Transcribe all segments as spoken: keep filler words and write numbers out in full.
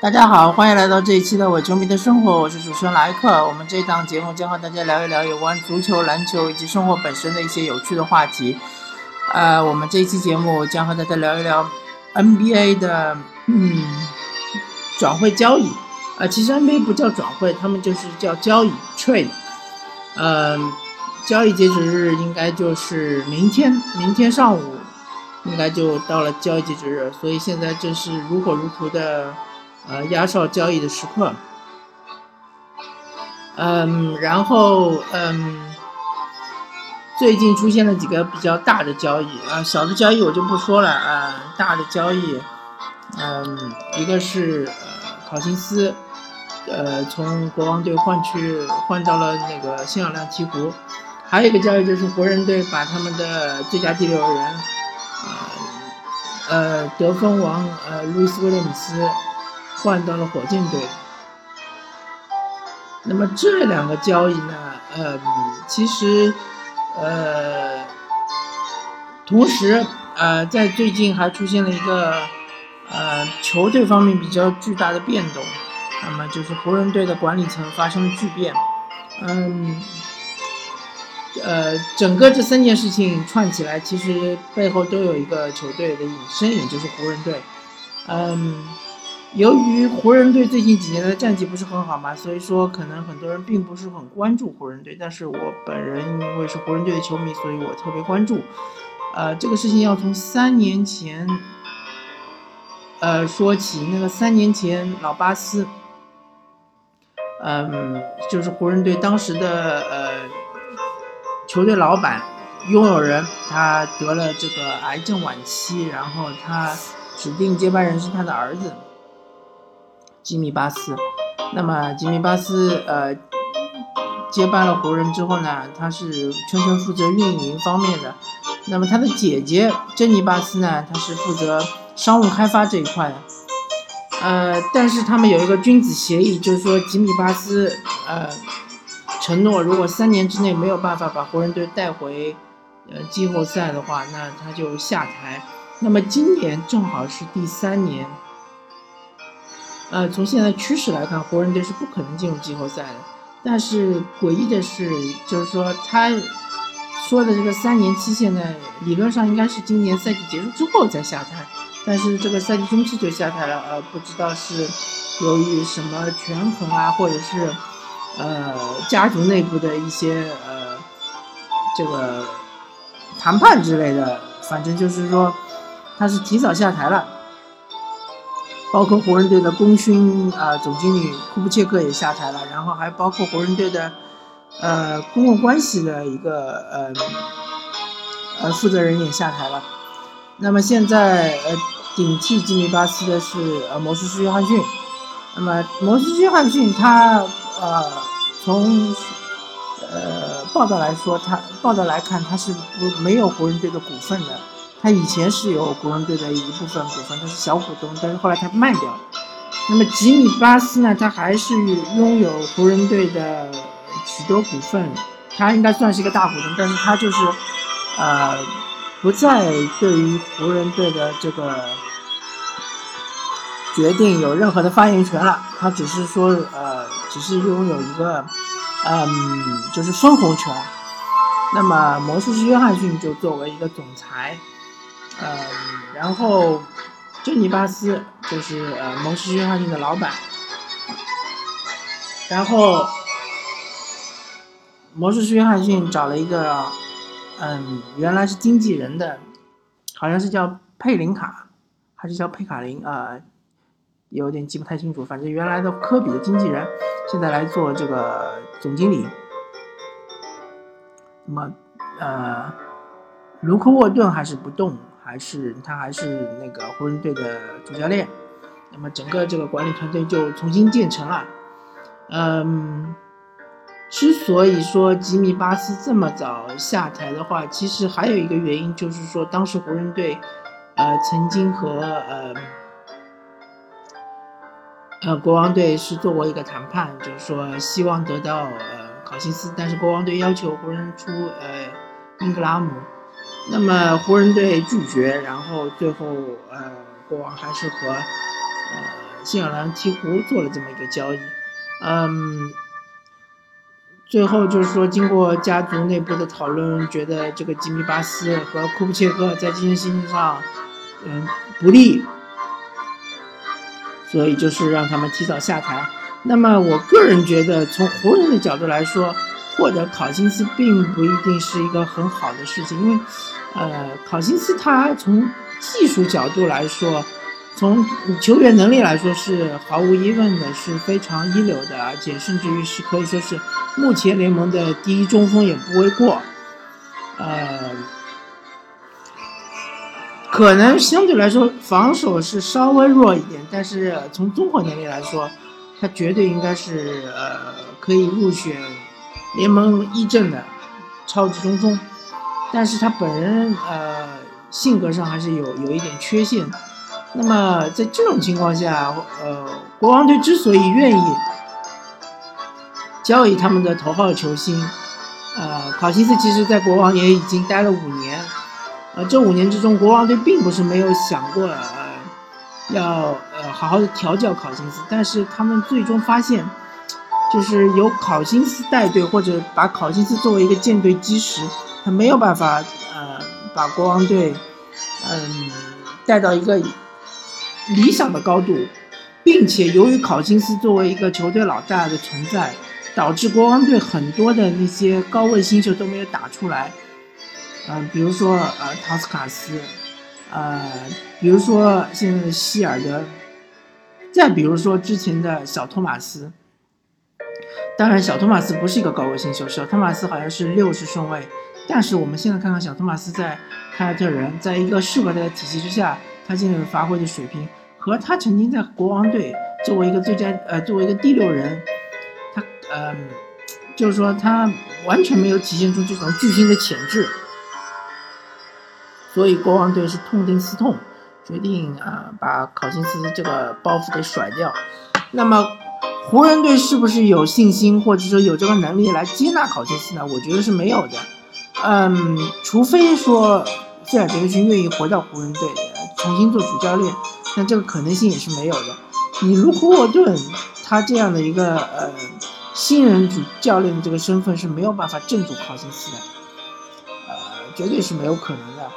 大家好，欢迎来到这一期的伪球迷的生活，我是主持人莱克。我们这档节目将和大家聊一聊有关足球、篮球以及生活本身的一些有趣的话题。呃，我们这一期节目将和大家聊一聊 N B A 的嗯转会交易。呃，其实 N B A 不叫转会，他们就是叫交易 trade。嗯、呃，交易截止日应该就是明天，明天上午应该就到了交易截止日，所以现在正是如火如荼的。呃，压哨交易的时刻，嗯，然后嗯，最近出现了几个比较大的交易啊、呃，小的交易我就不说了啊、呃，大的交易，嗯，一个是、呃、考辛斯，呃，从国王队换去换到了那个新奥良鹈鹕，还有一个交易就是湖人队把他们的最佳第六人，呃，呃，得分王呃路易斯威廉姆斯。换到了火箭队。那么这两个交易呢，呃，其实，呃，同时，呃，在最近还出现了一个，呃，球队方面比较巨大的变动，那么就是湖人队的管理层发生了巨变，嗯，呃，整个这三件事情串起来，其实背后都有一个球队的身影，就是湖人队，嗯。由于湖人队最近几年的战绩不是很好嘛，所以说可能很多人并不是很关注湖人队，但是我本人因为是湖人队的球迷，所以我特别关注。呃，这个事情要从三年前，呃说起。那个三年前老巴斯，嗯，就是湖人队当时的呃球队老板拥有人，他得了这个癌症晚期，然后他指定接班人是他的儿子。吉米巴斯，那么吉米巴斯呃接班了湖人之后呢，他是全权负责运营方面的。那么他的姐姐珍妮巴斯呢，她是负责商务开发这一块的。呃，但是他们有一个君子协议，就是说吉米巴斯呃承诺，如果三年之内没有办法把湖人队带回呃季后赛的话，那他就下台。那么今年正好是第三年。呃，从现在趋势来看，湖人队是不可能进入季后赛的。但是诡异的是，就是说他说的这个三年期限呢，理论上应该是今年赛季结束之后再下台，但是这个赛季中期就下台了。呃，不知道是由于什么权衡啊，或者是呃家族内部的一些呃这个谈判之类的，反正就是说他是提早下台了。包括湖人队的功勋啊、呃、总经理库布切克也下台了，然后还包括湖人队的呃公共关系的一个呃呃负责人也下台了。那么现在呃顶替吉米巴斯的是呃魔术师约翰逊。那么魔术师约翰逊他呃从呃报道来说，他报道来看他是不没有湖人队的股份的。他以前是有湖人队的一部分股份，他是小股东，但是后来他卖掉了。那么吉米巴斯呢，他还是拥有湖人队的许多股份，他应该算是一个大股东，但是他就是呃不再对于湖人队的这个决定有任何的发言权了，他只是说呃只是拥有一个嗯、呃、就是分红权。那么魔术师约翰逊就作为一个总裁。呃，然后珍妮巴斯就是呃魔术师约翰逊的老板，然后魔术师约翰逊找了一个嗯原来是经纪人的，好像是叫佩林卡还是叫佩卡林啊、呃，有点记不太清楚，反正原来的科比的经纪人现在来做这个总经理。那么呃卢克沃顿还是不动，还是他还是那个湖人队的主教练。那么整个这个管理团队就重新建成了。嗯，之所以说吉米巴斯这么早下台的话，其实还有一个原因，就是说当时湖人队呃曾经和呃呃国王队是做过一个谈判，就是说希望得到呃考辛斯，但是国王队要求湖人出呃英格拉姆。那么湖人队拒绝，然后最后呃，国王还是和呃新奥兰鹈鹕做了这么一个交易。嗯，最后就是说，经过家族内部的讨论，觉得这个吉米巴斯和库布切克在竞争性上，嗯，不利，所以就是让他们提早下台。那么我个人觉得，从湖人的角度来说，获得考辛斯并不一定是一个很好的事情，因为，呃，考辛斯他从技术角度来说，从球员能力来说是毫无疑问的，是非常一流的，而且甚至于是可以说是目前联盟的第一中锋也不为过。呃，可能相对来说防守是稍微弱一点，但是从综合能力来说，他绝对应该是呃可以入选联盟一阵的超级中锋，但是他本人呃性格上还是有有一点缺陷的。那么在这种情况下，呃，国王队之所以愿意交易他们的头号球星，呃，考辛斯其实在国王也已经待了五年，呃，这五年之中，国王队并不是没有想过呃要呃好好的调教考辛斯，但是他们最终发现，就是由考辛斯带队或者把考辛斯作为一个舰队基石，他没有办法呃把国王队嗯、呃、带到一个理想的高度，并且由于考辛斯作为一个球队老大的存在，导致国王队很多的那些高位新秀都没有打出来，嗯、呃，比如说呃塔斯卡斯，呃，比如说现在的希尔德，再比如说之前的小托马斯。当然，小托马斯不是一个高位新秀，小托马斯好像是六十顺位，但是我们现在看看小托马斯在凯尔特人，在一个适合他的体系之下，他现在发挥的水平。和他曾经在国王队作为一个最佳呃作为一个第六人，他呃就是说他完全没有体现出这种巨星的潜质，所以国王队是痛定思痛，决定啊、呃、把考辛斯这个包袱给甩掉。那么湖人队是不是有信心或者说有这个能力来接纳考辛斯呢？我觉得是没有的，嗯，除非说菲尔杰克逊愿意回到湖人队重新做主教练，那这个可能性也是没有的。你如霍沃顿他这样的一个呃新人主教练的这个身份是没有办法镇住考辛斯的，呃，绝对是没有可能的。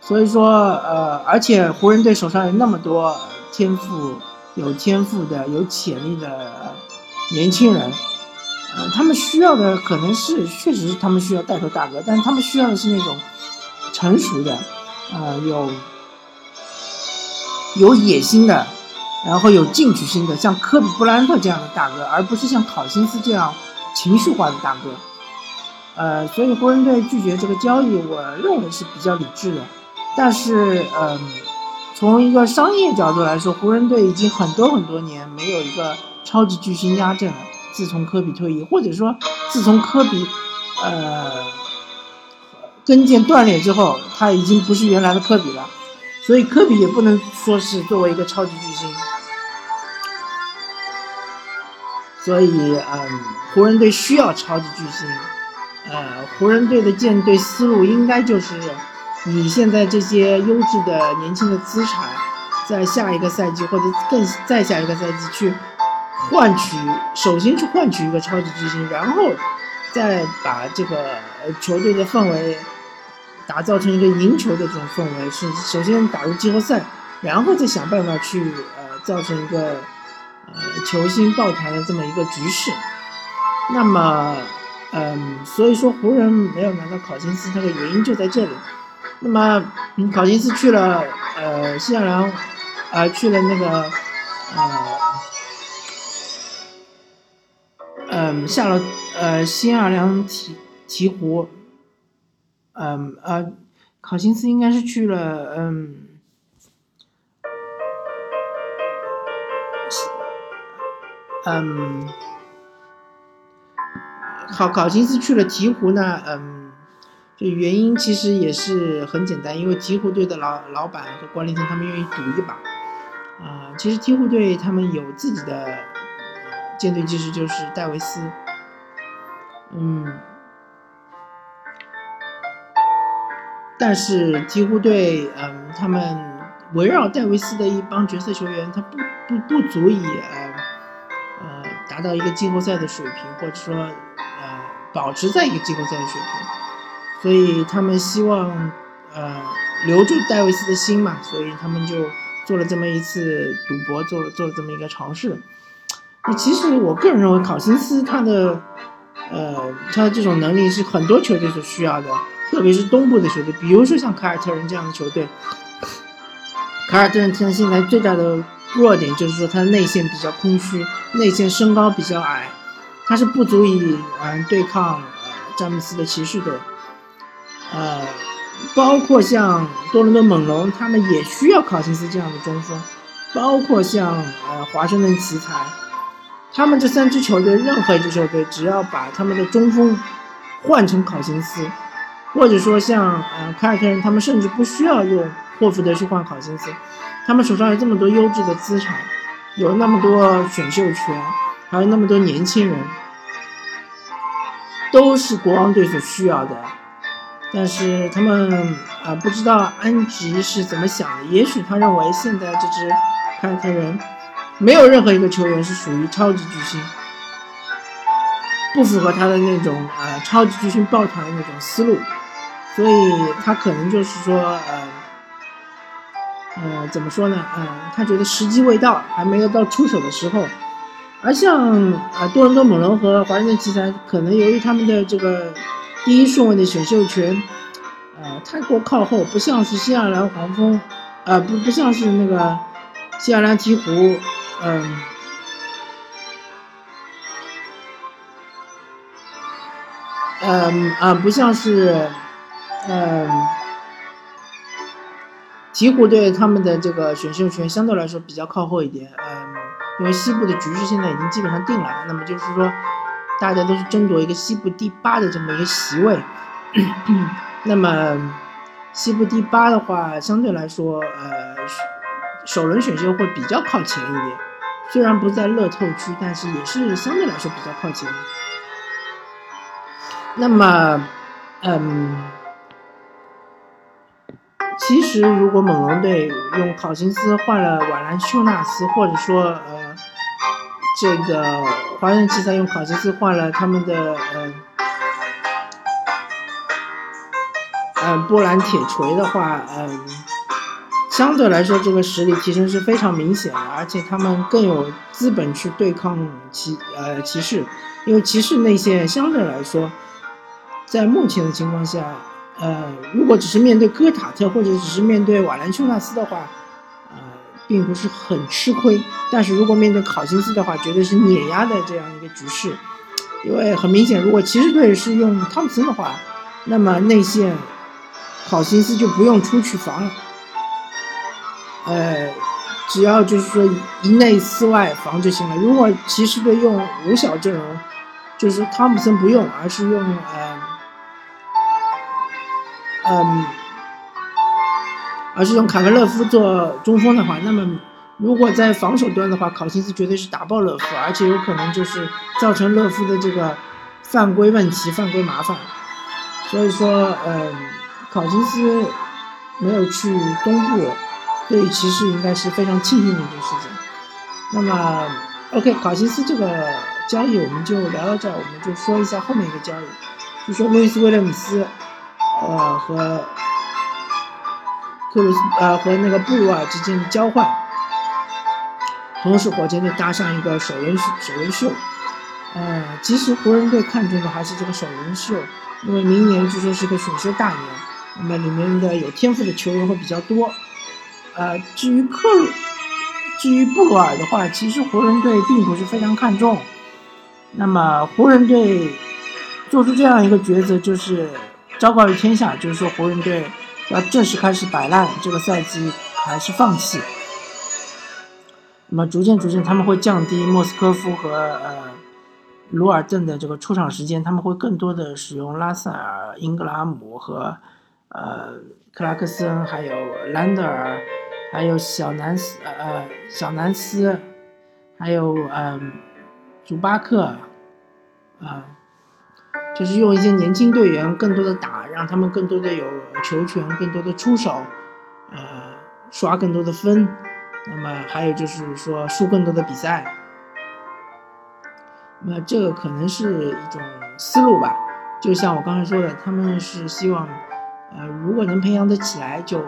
所以说呃，而且湖人队手上有那么多天赋、有天赋的、有潜力的年轻人，呃，他们需要的可能是确实是他们需要带头大哥，但是他们需要的是那种成熟的，呃，有有野心的，然后有进取心的，像科比布莱恩特这样的大哥，而不是像考辛斯这样情绪化的大哥。呃，所以湖人队拒绝这个交易，我认为是比较理智的。但是，嗯、呃，从一个商业角度来说，湖人队已经很多很多年没有一个超级巨星压阵了。自从科比退役，或者说自从科比呃跟腱断裂之后，他已经不是原来的科比了。所以科比也不能说是作为一个超级巨星，所以嗯，湖人队需要超级巨星，呃，湖人队的建队思路应该就是，你现在这些优质的年轻的资产，在下一个赛季或者更再下一个赛季去换取，首先去换取一个超级巨星，然后再把这个球队的氛围打造成一个赢球的这种氛围，是首先打入季后赛，然后再想办法去呃造成一个呃球星抱团的这么一个局势。那么，嗯、呃，所以说湖人没有拿到考辛斯，这个原因就在这里。那么，嗯、考辛斯去了呃新奥兰，呃去了那个呃嗯、呃、下了呃新奥兰鹈鹈鹕。嗯呃，考辛斯应该是去了嗯，嗯，考考辛斯去了鹈鹕呢，嗯，这原因其实也是很简单，因为鹈鹕队的老老板和管理层他们愿意赌一把，啊、呃，其实鹈鹕队他们有自己的舰队技师，就是戴维斯，嗯。但是鹈鹕队，嗯，他们围绕戴维斯的一帮角色球员，他不不不足以呃呃达到一个季后赛的水平，或者说呃保持在一个季后赛的水平，所以他们希望呃留住戴维斯的心嘛，所以他们就做了这么一次赌博，做了做了这么一个尝试。其实我个人认为考辛斯他的呃他的这种能力是很多球队所需要的，特别是东部的球队，比如说像凯尔特人这样的球队。凯尔特人现在最大的弱点就是说他内线比较空虚，内线身高比较矮，他是不足以、呃、对抗、呃、詹姆斯的骑士队。呃，包括像多伦多猛龙，他们也需要考辛斯这样的中锋，包括像呃华盛顿奇才，他们这三支球队任何一支球队只要把他们的中锋换成考辛斯，或者说像呃凯尔特人，他们甚至不需要用霍福德去换考辛斯，他们手上有这么多优质的资产，有那么多选秀权，还有那么多年轻人，都是国王队所需要的。但是他们啊、呃，不知道安吉是怎么想的，也许他认为现在这支凯尔特人没有任何一个球员是属于超级巨星，不符合他的那种啊、呃、超级巨星抱团的那种思路，所以他可能就是说呃。呃，怎么说呢？嗯、呃，他觉得时机未到，还没有到出手的时候。而像啊、呃，多伦多猛龙和华盛顿奇才，可能由于他们的这个第一顺位的选秀权，呃，太过靠后，不像是新爱尔兰黄蜂，呃，不不像是那个新爱尔兰鹈鹕，嗯、呃，嗯、呃、啊，不像是，嗯、呃。鹈鹕队他们的这个选秀权相对来说比较靠后一点，嗯，因为西部的局势现在已经基本上定了，那么就是说，大家都是争夺一个西部第八的这么一个席位。那么西部第八的话，相对来说，呃，首轮选秀会比较靠前一点，虽然不在乐透区，但是也是相对来说比较靠前。那么，嗯。其实如果猛龙队用考辛斯换了瓦兰丘纳斯，或者说呃这个华盛顿奇才用考辛斯换了他们的呃呃波兰铁锤的话，嗯、呃、相对来说这个实力提升是非常明显的，而且他们更有资本去对抗骑呃骑士，因为骑士内线相对来说在目前的情况下，呃，如果只是面对戈塔特或者只是面对瓦兰丘纳斯的话，呃，并不是很吃亏。但是如果面对考辛斯的话，绝对是碾压的这样一个局势。因为很明显，如果骑士队是用汤普森的话，那么内线考辛斯就不用出去防了，呃，只要就是说一内四外防就行了。如果骑士队用五小阵容，就是汤普森不用，而是用呃。嗯，而是用卡格勒夫做中锋的话，那么如果在防守端的话，考辛斯绝对是打爆勒夫，而且有可能就是造成勒夫的这个犯规问题、犯规麻烦。所以说，嗯，考辛斯没有去东部，对于骑士应该是非常庆幸的一件事情。那么 ，OK， 考辛斯这个交易我们就聊到这儿，我们就说一下后面一个交易，就说路易斯·威廉姆斯。呃，和克鲁斯呃和那个布鲁尔之间的交换，同时火箭队搭上一个首轮首轮秀，呃，其实湖人队看中的还是这个首轮秀，因为明年据说是个选秀大年，那么里面的有天赋的球员会比较多，呃，至于克鲁至于布鲁尔的话，其实湖人队并不是非常看重，那么湖人队做出这样一个抉择就是。昭告于天下，就是说湖人队要正式开始摆烂，这个赛季还是放弃。那么逐渐逐渐，他们会降低莫斯科夫和呃鲁尔顿的这个出场时间，他们会更多的使用拉塞尔、英格拉姆和呃克拉克森，还有兰德尔，还有小南斯呃小南斯，还有呃祖巴克啊。呃就是用一些年轻队员更多的打，让他们更多的有球权，更多的出手，呃，刷更多的分，那么还有就是说输更多的比赛，那么这个可能是一种思路吧。就像我刚才说的，他们是希望呃，如果能培养得起来就、呃、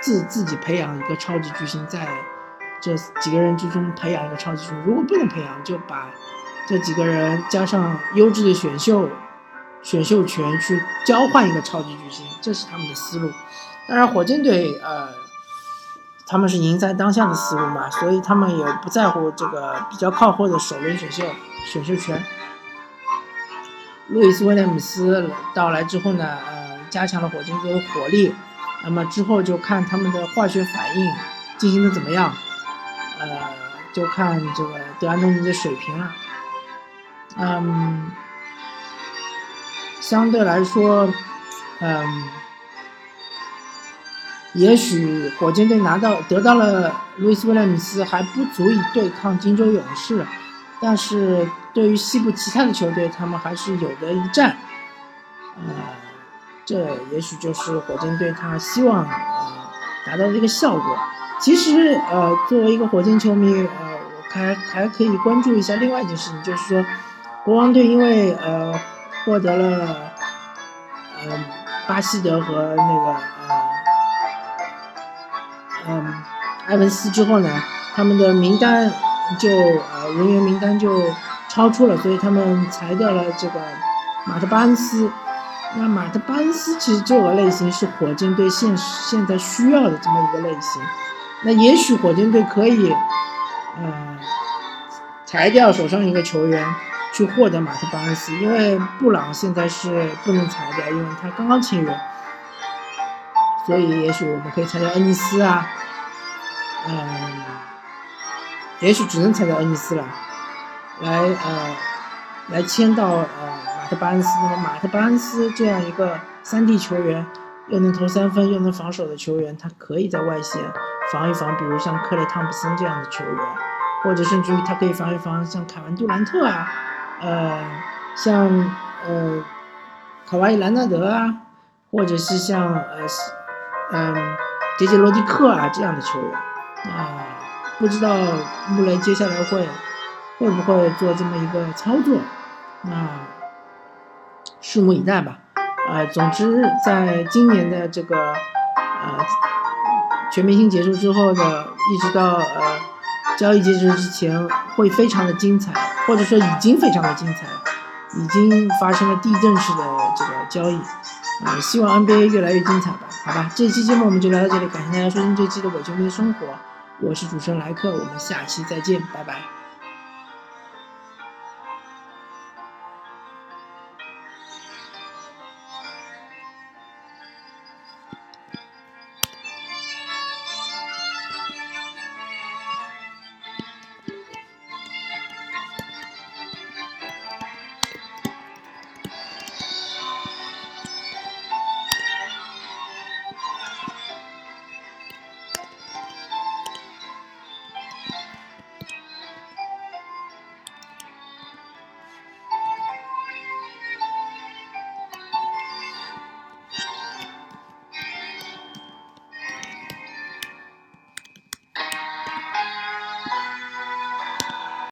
自自己培养一个超级巨星，在这几个人之中培养一个超级巨星，如果不能培养，就把这几个人加上优质的选秀选秀权去交换一个超级巨星，这是他们的思路。当然火箭队呃，他们是赢在当下的思路嘛，所以他们也不在乎这个比较靠后的首轮选秀选秀权。路易斯威廉姆斯到来之后呢，呃，加强了火箭队的火力，那么之后就看他们的化学反应进行的怎么样，呃，就看这个德安东尼的水平了。嗯，相对来说，嗯。也许火箭队拿到得到了路易斯威廉姆斯还不足以对抗金州勇士，但是对于西部其他的球队，他们还是有的一战。呃，这也许就是火箭队他希望呃达到的一个效果。其实呃，作为一个火箭球迷，呃，我还还可以关注一下另外一件事情，就是说国王队因为呃获得了呃巴西德和那个。嗯，埃文斯之后呢，他们的名单就呃人员名单就超出了，所以他们裁掉了这个马特巴恩斯。那马特巴恩斯其实这个类型是火箭队现现在需要的这么一个类型。那也许火箭队可以呃裁掉手上一个球员去获得马特巴恩斯，因为布朗现在是不能裁掉，因为他刚刚签约。所以也许我们可以裁掉恩尼斯啊，嗯，也许只能裁掉恩尼斯了，来呃来签到呃马特巴恩斯。那么马特巴恩斯这样一个三 D 球员，又能投三分又能防守的球员，他可以在外线防一防，比如像克雷·汤普森这样的球员，或者甚至于他可以防一防像凯文·杜兰特啊，呃，像呃卡瓦伊·兰纳德啊，或者是像呃。嗯，杰杰罗迪克啊这样的球员，啊、呃，不知道穆雷接下来会会不会做这么一个操作，那、呃、拭目以待吧。啊、呃，总之，在今年的这个呃全明星结束之后的，一直到呃交易截止之前，会非常的精彩，或者说已经非常的精彩，已经发生了地震式的这个交易。啊、呃，希望 N B A 越来越精彩吧，好吧，这期节目我们就聊到这里，感谢大家收听这期的《伪球迷的生活》，我是主持人莱克，我们下期再见，拜拜。